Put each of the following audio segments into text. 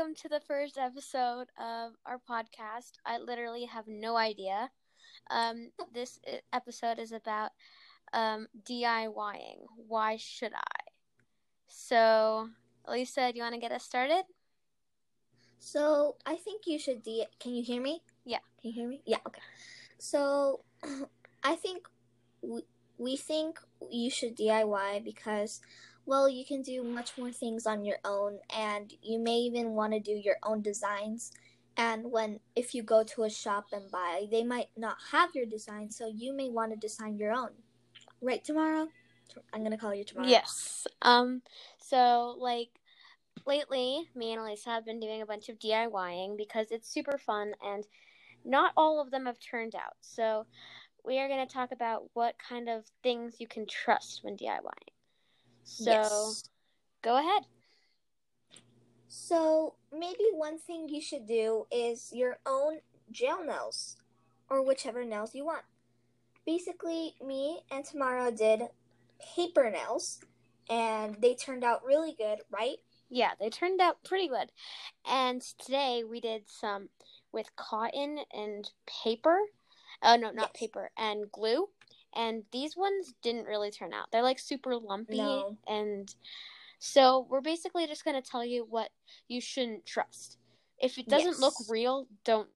welcome to the first episode of our podcast. I literally have no idea. This episode is about DIYing. Why should I? So, Lisa, do you want to get us started? So, I think you should Can you hear me? Yeah. Can you hear me? Yeah, okay. So, I think we think you should DIY because, well, you can do much more things on your own, and you may even want to do your own designs. And if you go to a shop and buy, they might not have your design, so you may want to design your own. Right, Tamara? I'm going to call you Tamara. Yes. Lately, me and Alyssa have been doing a bunch of DIYing because it's super fun, and not all of them have turned out. So we are going to talk about what kind of things you can trust when DIYing. So, yes. Go ahead. So, maybe one thing you should do is your own gel nails, or whichever nails you want. Basically, me and Tamara did paper nails, and they turned out really good, right? Yeah, they turned out pretty good. And today we did some with cotton and paper. Oh, no, not yes. Paper and glue. And these ones didn't really turn out. They're, super lumpy. No. And so we're basically just going to tell you what you shouldn't trust. If it doesn't look real, don't,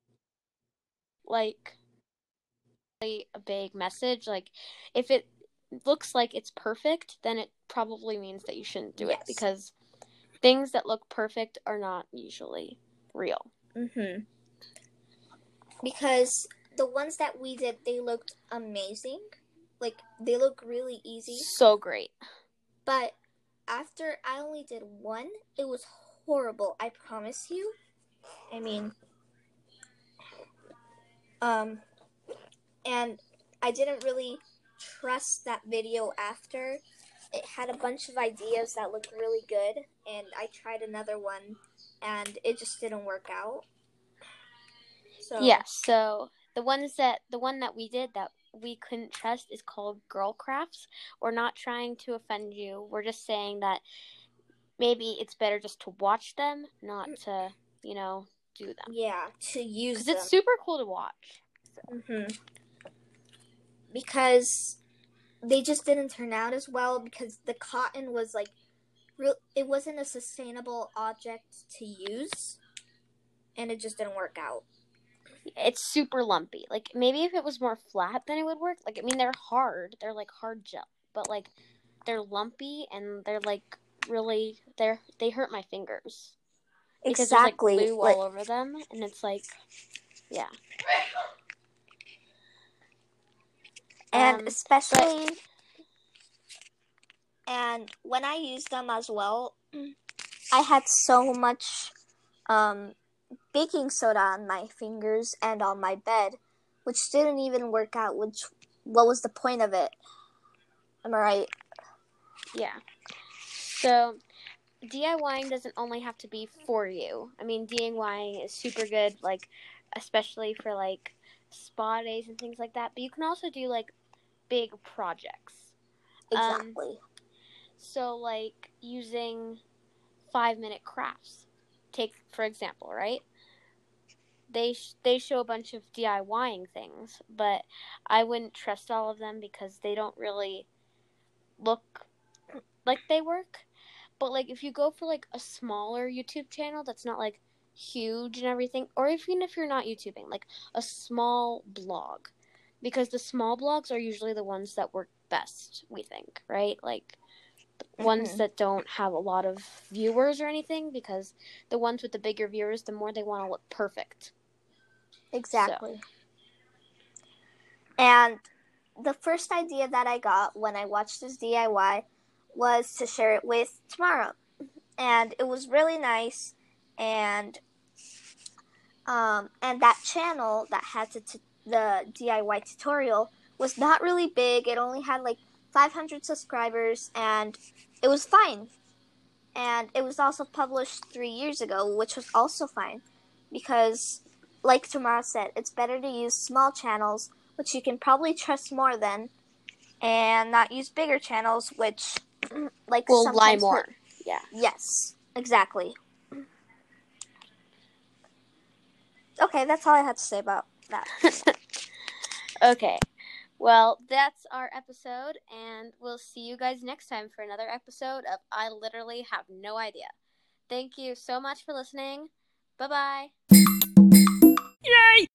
a big message. If it looks like it's perfect, then it probably means that you shouldn't do it. Because things that look perfect are not usually real. Mm-hmm. Because the ones that we did, they looked amazing. They look really easy. So great. But after I only did one, it was horrible, I promise you. I mean, and I didn't really trust that video after. It had a bunch of ideas that looked really good, and I tried another one, and it just didn't work out. So. Yeah, so the one that we did that we couldn't trust is called Girl Crafts. We're not trying to offend you. We're just saying that maybe it's better just to watch them, not to, do them. Yeah, to use them. Because it's super cool to watch. So. Mm-hmm. Because they just didn't turn out as well because the cotton was, it wasn't a sustainable object to use, and it just didn't work out. It's super lumpy. Maybe if it was more flat, then it would work. They're hard. They're, hard gel. But, they're lumpy, and they're, really... They hurt my fingers. Because exactly. There's, glue all over them, and it's, yeah. And especially... And when I used them as well, I had so much, baking soda on my fingers and on my bed, which didn't even work out, what was the point of it? Am I right? Yeah. So, DIYing doesn't only have to be for you. I mean, DIYing is super good, especially for, spa days and things like that, but you can also do, big projects. Exactly. So, using 5-minute crafts. Take, for example, right? They show a bunch of DIYing things, but I wouldn't trust all of them because they don't really look like they work. But, if you go for, a smaller YouTube channel that's not, huge and everything, or even if you're not YouTubing, a small blog, because the small blogs are usually the ones that work best, we think, right? Ones that don't have a lot of viewers or anything, because the ones with the bigger viewers, the more they want to look perfect. Exactly. So. And the first idea that I got when I watched this DIY was to share it with Tamara. And it was really nice. And that channel that had the DIY tutorial was not really big. It only had 500 subscribers, and it was fine. And it was also published 3 years ago, which was also fine. Because, like Tamara said, it's better to use small channels, which you can probably trust more than, and not use bigger channels, which, will lie more. Yeah. Yes, exactly. Okay, that's all I had to say about that. Okay. Well, that's our episode, and we'll see you guys next time for another episode of I Literally Have No Idea. Thank you so much for listening. Bye-bye. Yay!